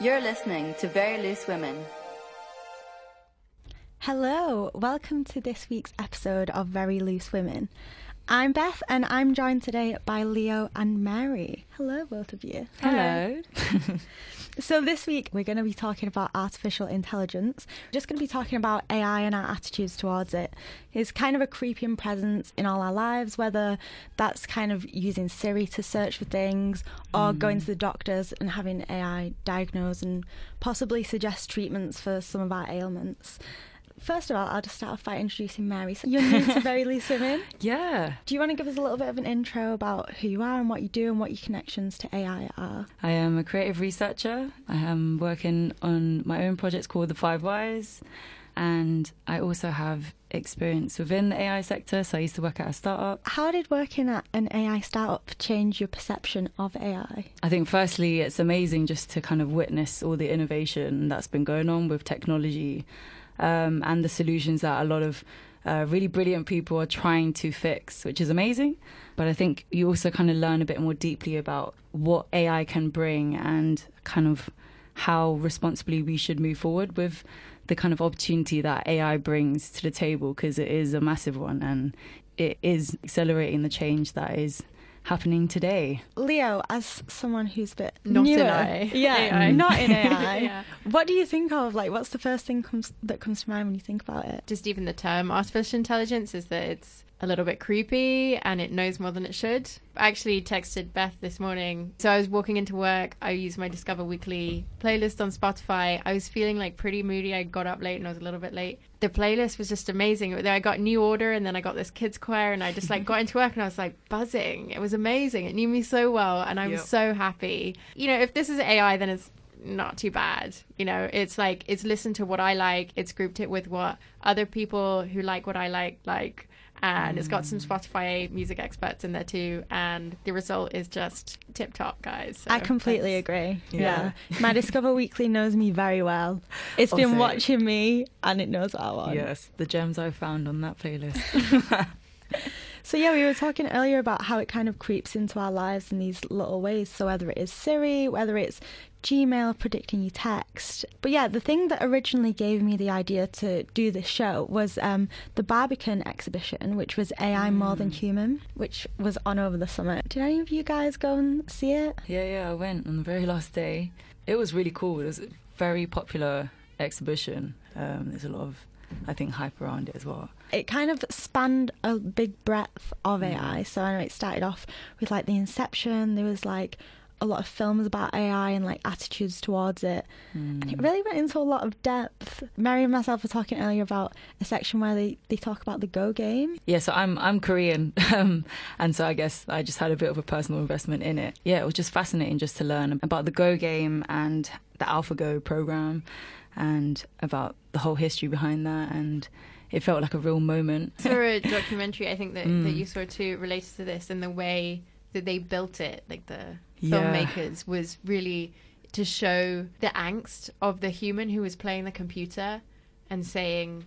You're listening to Very Loose Women. Hello, welcome to this week's episode of Very Loose Women. I'm Beth and I'm joined today by Leo and Mary. Hello, both of you. Hello. So this week we're going to be talking about artificial intelligence. We're just going to be talking about AI and our attitudes towards it. It's kind of a creeping presence in all our lives, whether that's kind of using Siri to search for things or going to the doctors and having AI diagnose and possibly suggest treatments for some of our ailments. First of all, I'll just start off by introducing Mary. So you're new to Very Loose Women. Yeah. Do you want to give us a little bit of an intro about who you are and what you do and what your connections to AI are? I am a creative researcher. I am working on my own projects called The Five Whys. And I also have experience within the AI sector. So I used to work at a startup. How did working at an AI startup change your perception of AI? I think firstly, it's amazing just to kind of witness all the innovation that's been going on with technology. And the solutions that a lot of really brilliant people are trying to fix, which is amazing. But I think you also kind of learn a bit more deeply about what AI can bring and kind of how responsibly we should move forward with the kind of opportunity that AI brings to the table, because it is a massive one and it is accelerating the change that is happening today. Leo, as someone who's a bit newer, not in AI, yeah. What do you think of? Like, what's the first thing that comes to mind when you think about it? Just even the term artificial intelligence is that it's a little bit creepy and it knows more than it should. I actually texted Beth this morning. So I was walking into work. I used my Discover Weekly playlist on Spotify. I was feeling like pretty moody. I got up late and I was a little bit late. The playlist was just amazing. I got New Order and then I got this kids choir and I just like got into work and I was like buzzing. It was amazing. It knew me so well and I was so happy. You know, if this is AI, then it's not too bad. You know, it's like it's listened to what I like. It's grouped it with what other people who like what I like. And it's got some Spotify music experts in there too. And the result is just tip top, guys. So I completely agree. Yeah. My Discover Weekly knows me very well. It's also been watching me and it knows what I want. Yes, the gems I found on that playlist. So yeah, we were talking earlier about how it kind of creeps into our lives in these little ways. So whether it is Siri, whether it's Gmail predicting your text. But yeah, the thing that originally gave me the idea to do this show was the Barbican exhibition, which was AI More Than Human, which was on over the summer. Did any of you guys go and see it? Yeah, I went on the very last day. It was really cool. It was a very popular exhibition. There's a lot of, I think, hype around it as well. It kind of spanned a big breadth of AI. So I know it started off with like the inception. There was like a lot of films about AI and like attitudes towards it. And it really went into a lot of depth. Mary and myself were talking earlier about a section where they talk about the Go game. Yeah, so I'm Korean. And so I guess I just had a bit of a personal investment in it. Yeah, it was just fascinating just to learn about the Go game and the AlphaGo program and about the whole history behind that, and it felt like a real moment. I saw a documentary, I think, that you saw too, related to this, and the way that they built it, like the filmmakers, was really to show the angst of the human who was playing the computer and saying,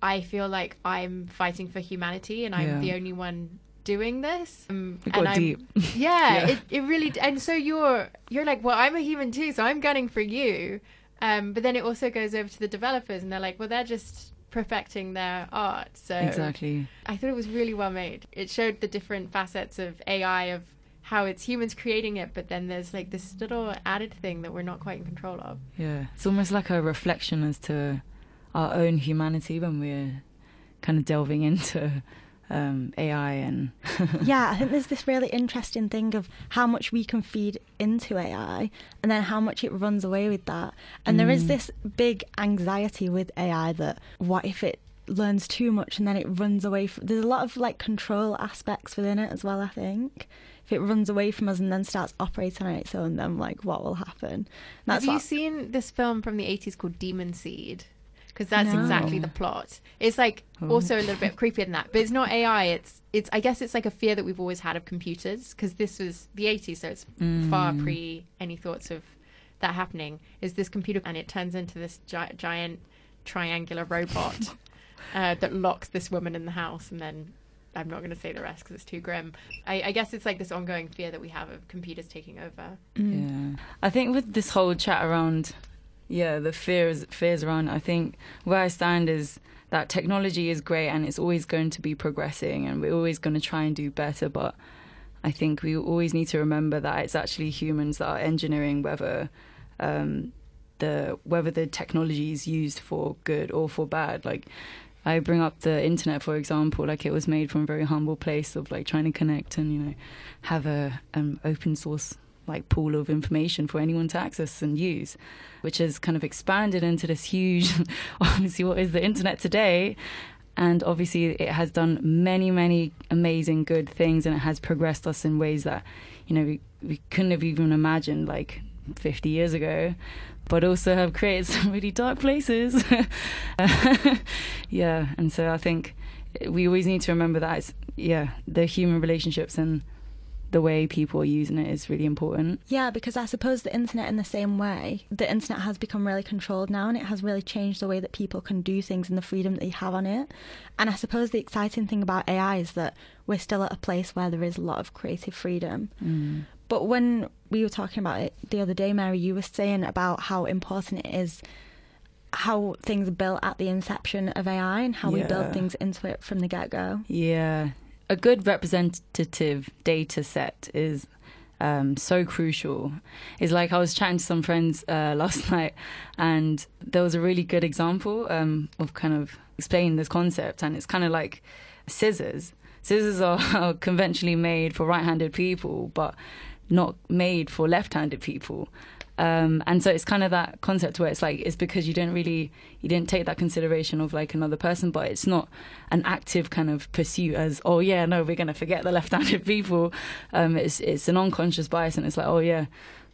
I feel like I'm fighting for humanity and I'm the only one doing this. It got deep. Yeah, yeah. It really... And so you're like, well, I'm a human too, so I'm gunning for you. But then it also goes over to the developers and they're like, well, they're just perfecting their art. So exactly. I thought it was really well made. It showed the different facets of AI, of how it's humans creating it, but then there's like this little added thing that we're not quite in control of. Yeah, it's almost like a reflection as to our own humanity when we're kind of delving into AI and yeah, I think there's this really interesting thing of how much we can feed into AI and then how much it runs away with that. And there is this big anxiety with AI that what if it learns too much and then it runs away from... There's a lot of like control aspects within it as well, I think. If it runs away from us and then starts operating on its own, then like what will happen? Have you seen this film from the 80s called Demon Seed? Because that's exactly the plot. It's like also a little bit creepier than that, but it's not AI. It's I guess it's like a fear that we've always had of computers, because this was the 80s, so it's far pre any thoughts of that happening. Is this computer, and it turns into this giant triangular robot that locks this woman in the house, and then I'm not going to say the rest because it's too grim. I guess it's like this ongoing fear that we have of computers taking over. Mm. Yeah, I think with this whole chat around, the fears around, I think where I stand is that technology is great and it's always going to be progressing and we're always going to try and do better, but I think we always need to remember that it's actually humans that are engineering whether the technology is used for good or for bad. Like, I bring up the internet, for example, like it was made from a very humble place of like trying to connect and, have an open source like pool of information for anyone to access and use, which has kind of expanded into this huge, obviously, what is the internet today? And obviously it has done many, many amazing good things and it has progressed us in ways that, we couldn't have even imagined like 50 years ago, but also have created some really dark places. And so I think we always need to remember that it's, the human relationships and the way people are using it is really important. Yeah, because I suppose the internet in the same way, the internet has become really controlled now and it has really changed the way that people can do things and the freedom that they have on it. And I suppose the exciting thing about AI is that we're still at a place where there is a lot of creative freedom. Mm. But when we were talking about it the other day, Mary, you were saying about how important it is how things are built at the inception of AI and how we build things into it from the get-go. Yeah. A good representative data set is so crucial. It's like I was chatting to some friends last night and there was a really good example of kind of explaining this concept, and it's kind of like scissors. Scissors are conventionally made for right-handed people but not made for left-handed people. And so it's kind of that concept where it's like, it's because you didn't take that consideration of like another person, but it's not an active kind of pursuit as, oh yeah, no, we're going to forget the left-handed people. It's an unconscious bias, and it's like, oh yeah,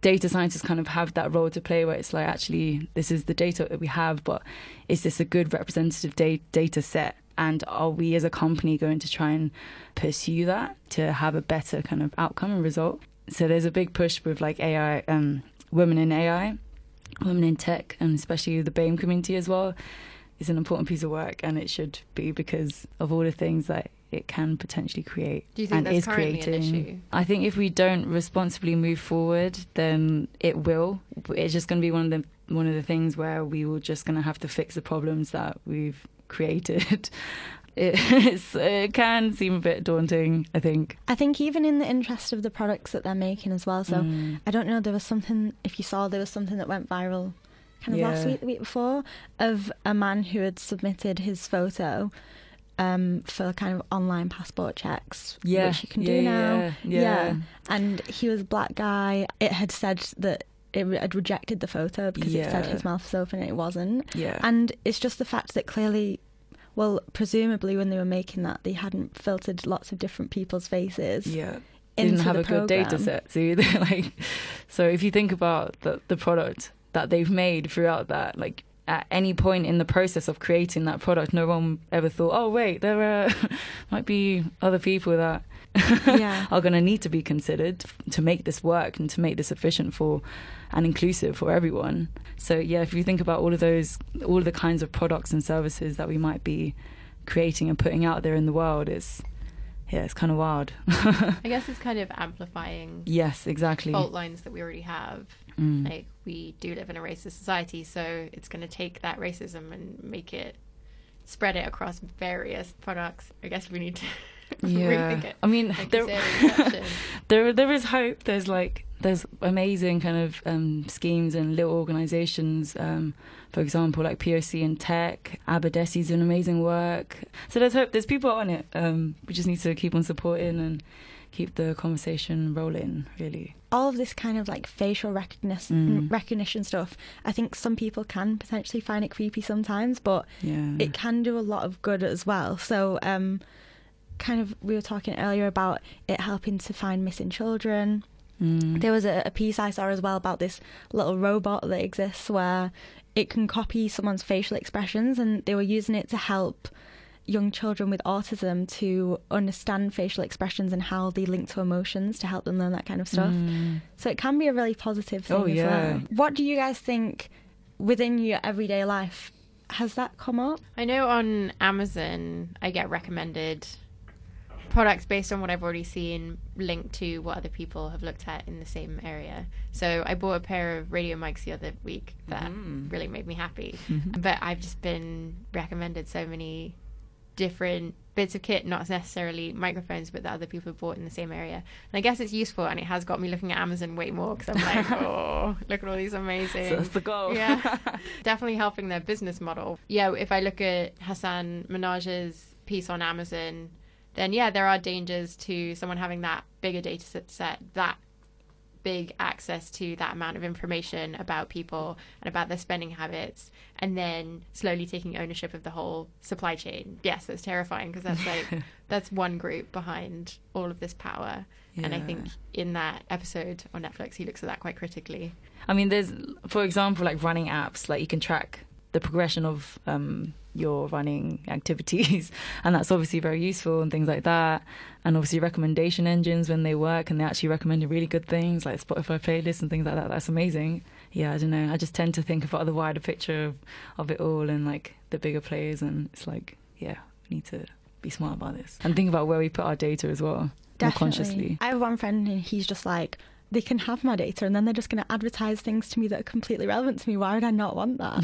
data scientists kind of have that role to play where it's like, actually, this is the data that we have, but is this a good representative data set? And are we as a company going to try and pursue that to have a better kind of outcome and result? So there's a big push with like AI, women in AI, women in tech, and especially the BAME community as well, is an important piece of work, and it should be, because of all the things that it can potentially create. Do you think that's currently an issue? I think if we don't responsibly move forward, then it will. It's just going to be one of the things where we will just going to have to fix the problems that we've created. It can seem a bit daunting, I think. I think even in the interest of the products that they're making as well. So I don't know, there was something that went viral kind of last week, the week before, of a man who had submitted his photo for kind of online passport checks, which you can do now. Yeah. And he was a black guy. It had said that it had rejected the photo because it said his mouth was open and it wasn't. Yeah. And it's just the fact that clearly... Well, presumably when they were making that, they hadn't filtered lots of different people's faces. Yeah, they didn't have a good data set. So, so if you think about the product that they've made throughout that, like at any point in the process of creating that product, no one ever thought, oh, wait, there might be other people that are going to need to be considered to make this work and to make this efficient for and inclusive for everyone. So yeah, if you think about all of the kinds of products and services that we might be creating and putting out there in the world, it's kind of wild. I guess it's kind of amplifying fault lines that we already have. Mm. Like, we do live in a racist society, so it's going to take that racism and make it spread it across various products. I guess we need to rethink it. I mean, like there is hope. There's amazing kind of schemes and little organisations, for example, like POC and Tech. Aberdesi's doing amazing work. So there's hope. There's people on it. We just need to keep on supporting and keep the conversation rolling, really. All of this kind of like facial recognition stuff, I think some people can potentially find it creepy sometimes, but it can do a lot of good as well. So... kind of, we were talking earlier about it helping to find missing children. There was a piece I saw as well about this little robot that exists where it can copy someone's facial expressions, and they were using it to help young children with autism to understand facial expressions and how they link to emotions, to help them learn that kind of stuff. So it can be a really positive thing as well. What do you guys think within your everyday life? Has that come up? I know on Amazon I get recommended products based on what I've already seen linked to what other people have looked at in the same area. So I bought a pair of radio mics the other week that really made me happy. But I've just been recommended so many different bits of kit, not necessarily microphones, but that other people have bought in the same area. And I guess it's useful, and it has got me looking at Amazon way more, because I'm like, oh, look at all these amazing. So that's the goal. Yeah. Definitely helping their business model. Yeah, if I look at Hassan Minaj's piece on Amazon, then yeah, there are dangers to someone having that bigger data set, that big access to that amount of information about people and about their spending habits, and then slowly taking ownership of the whole supply chain. Yes, that's terrifying, because that's like that's one group behind all of this power. Yeah. And I think in that episode on Netflix, he looks at that quite critically. I mean, there's, for example, like running apps, like you can track the progression of your running activities, and that's obviously very useful and things like that. And obviously recommendation engines, when they work and they actually recommend really good things like Spotify playlists and things like that, that's amazing. Yeah, I don't know, I just tend to think about the wider picture of it all, and like the bigger players, and it's like, yeah, we need to be smart about this and think about where we put our data as well. Definitely. More consciously. I have one friend and he's just like, they can have my data and then they're just going to advertise things to me that are completely relevant to me. Why would I not want that?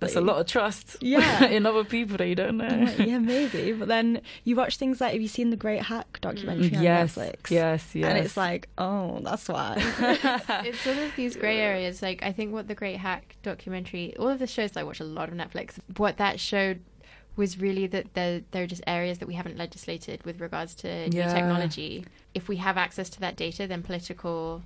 That's a lot of trust in other people that you don't know. Like, yeah, maybe. But then you watch things like, have you seen The Great Hack documentary on Netflix? Yes. And it's like, oh, that's why. It's sort of these grey areas. Like, I think what The Great Hack documentary, all of the shows that I watch a lot on Netflix, what that showed was really that there are just areas that we haven't legislated with regards to new technology. If we have access to that data, then political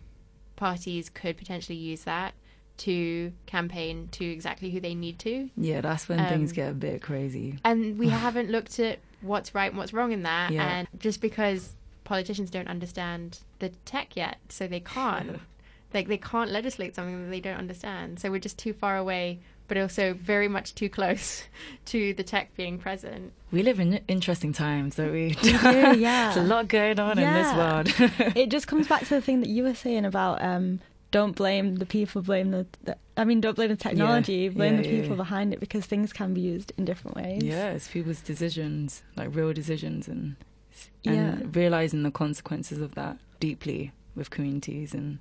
parties could potentially use that to campaign to exactly who they need to. Yeah, that's when things get a bit crazy. And we haven't looked at what's right and what's wrong in that. Yeah. And just because politicians don't understand the tech yet, so they can't. Like, they can't legislate something that they don't understand. So we're just too far away, but also very much too close to the tech being present. We live in interesting times, don't we? Yeah. There's a lot going on in this world. It just comes back to the thing that you were saying about don't blame the people, blame don't blame the technology, blame the people behind it, because things can be used in different ways. Yeah, it's people's decisions, like real decisions, and realising the consequences of that deeply with communities and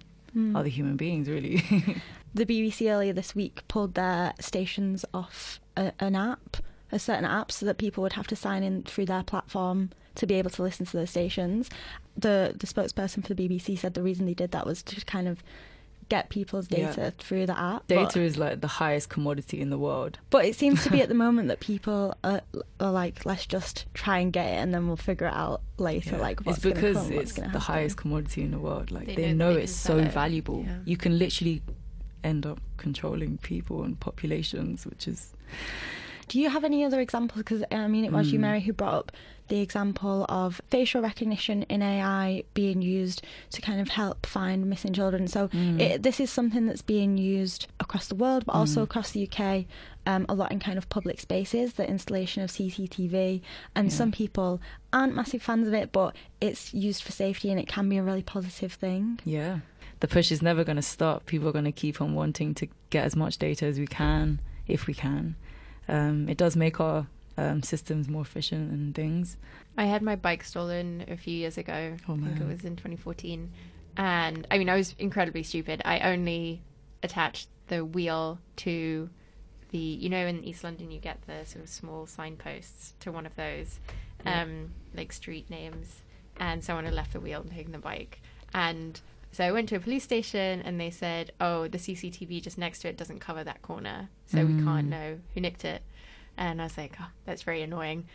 other human beings, really. The BBC earlier this week pulled their stations off a certain app, so that people would have to sign in through their platform to be able to listen to their stations. The spokesperson for the BBC said the reason they did that was to kind of get people's data through the app. Data is like the highest commodity in the world. But it seems to be at the moment that people are like, let's just try and get it and then we'll figure it out later. Yeah. Like, what's going to come, what's going to happen. It's because it's the highest commodity in the world. Like, they know it's so valuable. Yeah. You can literally end up controlling people and populations, which is... Do you have any other examples? Because, I mean, it was you, Mary, who brought up the example of facial recognition in AI being used to kind of help find missing children. So this is something that's being used across the world, but also across the UK, a lot in kind of public spaces, the installation of CCTV. And some people aren't massive fans of it, but it's used for safety and it can be a really positive thing. Yeah. The push is never going to stop. People are going to keep on wanting to get as much data as we can, if we can. It does make our systems more efficient and things. I had my bike stolen a few years ago. I think it was in 2014. And I mean, I was incredibly stupid. I only attached the wheel to the, you know, in East London, you get the sort of small signposts to one of those, like street names. And someone had left the wheel and taken the bike. And so I went to a police station and they said, oh, the CCTV just next to it doesn't cover that corner, so we can't know who nicked it. And I was like, oh, that's very annoying.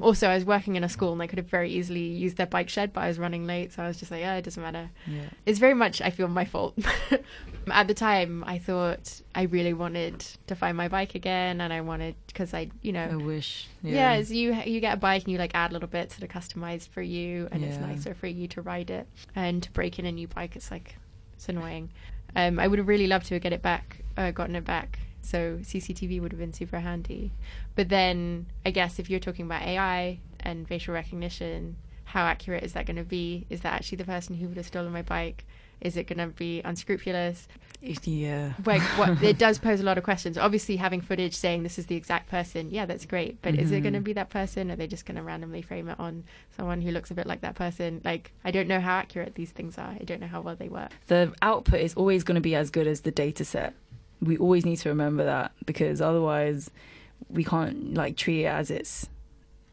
Also, I was working in a school and I could have very easily used their bike shed, but I was running late, so I was just like, it doesn't matter. Yeah. It's very much, I feel, my fault. At the time, I thought I really wanted to find my bike again, and I wanted, because I, you know... I wish. Yeah, as you get a bike and you like add a little bit sort of customized for you, and it's nicer for you to ride it. And to break in a new bike, it's like, it's annoying. I would have really loved to have gotten it back. So CCTV would have been super handy. But then I guess if you're talking about AI and facial recognition, how accurate is that going to be? Is that actually the person who would have stolen my bike? Is it going to be unscrupulous? Yeah. Like, what, it does pose a lot of questions. Obviously, having footage saying this is the exact person, yeah, that's great. But is it going to be that person? Are they just going to randomly frame it on someone who looks a bit like that person? Like, I don't know how accurate these things are. I don't know how well they work. The output is always going to be as good as the data set. We always need to remember that, because otherwise we can't, like, treat it as it's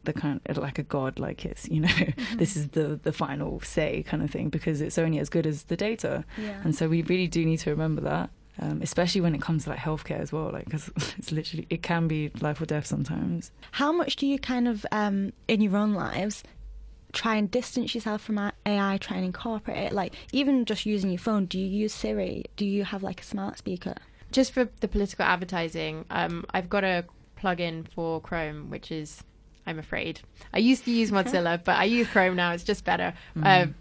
the kind of, like a god, like it's, you know, this is the final say kind of thing, because it's only as good as the data. Yeah. And so we really do need to remember that, especially when it comes to like healthcare as well, like, because it's literally, it can be life or death sometimes. How much do you kind of in your own lives try and distance yourself from AI, try and incorporate it, like even just using your phone? Do you use Siri? Do you have like a smart speaker? Just for the political advertising, I've got a plugin for Chrome, which is, I'm afraid, I used to use Mozilla, but I use Chrome now. It's just better,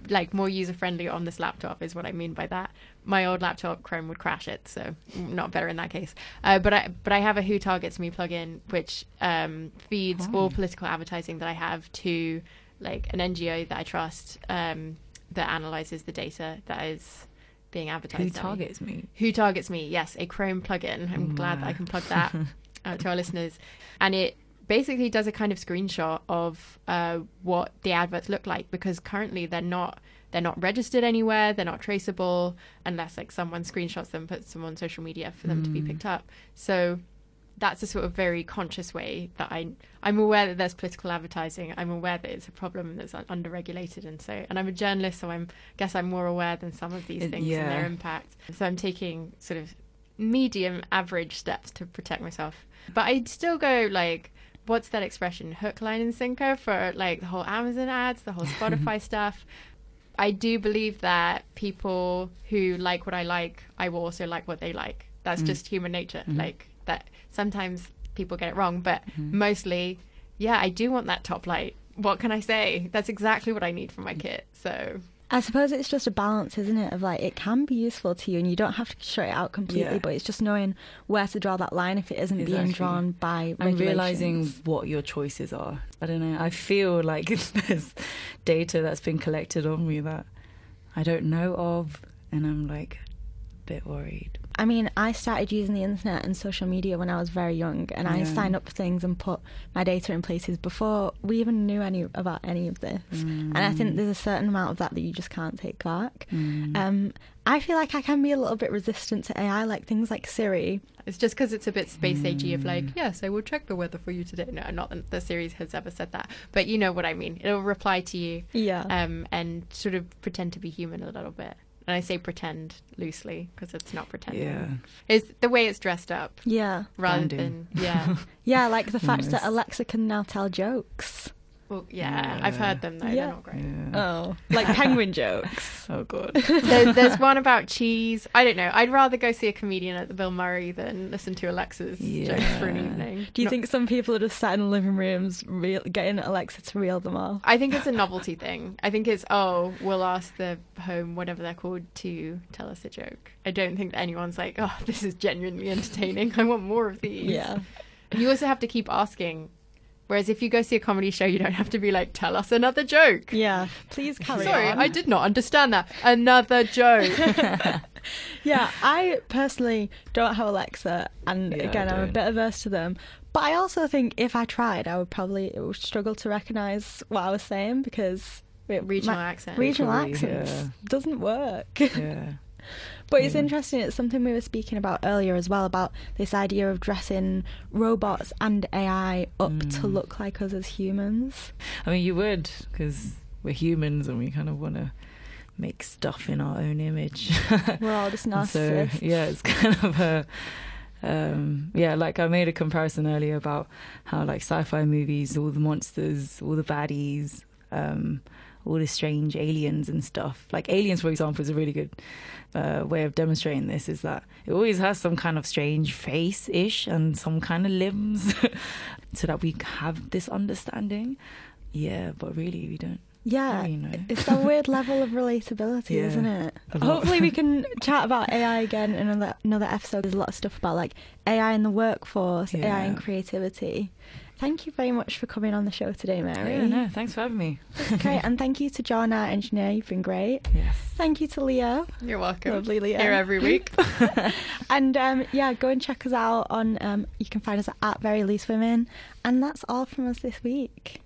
like more user-friendly on this laptop is what I mean by that. My old laptop, Chrome would crash it, so not better in that case. But I have a Who Targets Me plugin, which feeds all political advertising that I have to like an NGO that I trust, that analyzes the data that is being advertised. Who Targets Me? Who Targets Me, yes, a Chrome plugin. I'm glad that I can plug that out to our listeners. And it basically does a kind of screenshot of what the adverts look like, because currently they're not registered anywhere, they're not traceable unless like someone screenshots them, puts them on social media for them to be picked up. So that's a sort of very conscious way that I'm aware that there's political advertising, I'm aware that it's a problem that's underregulated, and I'm a journalist, so I guess I'm more aware than some of these things and their impact. So I'm taking sort of medium average steps to protect myself, but I'd still go like, what's that expression? Hook, line and sinker for like the whole Amazon ads, the whole Spotify stuff. I do believe that people who like what I like, I will also like what they like. That's just human nature. Like that sometimes people get it wrong, but mostly, yeah, I do want that top light. What can I say? That's exactly what I need for my kit. So I suppose it's just a balance, isn't it? Of like, it can be useful to you and you don't have to shut it out completely, but it's just knowing where to draw that line if it isn't being drawn by regulations. And realising what your choices are. I don't know. I feel like there's data that's been collected on me that I don't know of, and I'm like a bit worried. I mean, I started using the internet and social media when I was very young, and I signed up for things and put my data in places before we even knew about any of this. And I think there's a certain amount of that you just can't take back. I feel like I can be a little bit resistant to AI, like things like Siri. It's just because it's a bit space agey of like, yes, I will check the weather for you today. No, not that the Siri has ever said that, but you know what I mean. It'll reply to you, and sort of pretend to be human a little bit. And I say pretend loosely because it's not pretending. Yeah. It's the way it's dressed up. Yeah. Rather than, yeah, like the fact that Alexa can now tell jokes. Well, yeah. I've heard them though. Yeah. They're not great. Yeah. Oh, like penguin jokes. Oh, God. There's one about cheese. I don't know. I'd rather go see a comedian at the Bill Murray than listen to Alexa's jokes for an evening. Do you think some people are just sat in living rooms getting Alexa to reel them off? I think it's a novelty thing. I think it's, we'll ask the home, whatever they're called, to tell us a joke. I don't think that anyone's like, oh, this is genuinely entertaining. I want more of these. Yeah. And you also have to keep asking. Whereas if you go see a comedy show, you don't have to be like, tell us another joke. Yeah, please carry on. Sorry, I did not understand that. Another joke. Yeah, I personally don't have Alexa. And again, I'm a bit averse to them. But I also think if I tried, I would probably struggle to recognise what I was saying, because Regional accents doesn't work. Yeah. But it's interesting, it's something we were speaking about earlier as well, about this idea of dressing robots and AI up to look like us as humans. I mean, you would, because we're humans and we kind of want to make stuff in our own image. We're all just narcissists. So, yeah, it's kind of a... like I made a comparison earlier about how like sci-fi movies, all the monsters, all the baddies... all the strange aliens and stuff. Like Aliens, for example, is a really good way of demonstrating this, is that it always has some kind of strange face-ish and some kind of limbs so that we have this understanding. Yeah, but really we don't. Yeah, you know. It's a weird level of relatability, yeah, isn't it? Hopefully we can chat about AI again in another episode. There's a lot of stuff about like AI in the workforce, yeah, AI in creativity. Thank you very much for coming on the show today, Mary. Yeah, no, thanks for having me. Okay, and thank you to John, our engineer. You've been great. Yes. Thank you to Leo. You're welcome. Lovely Leo. Here every week. And yeah, go and check us out on, you can find us at Very Loose Women. And that's all from us this week.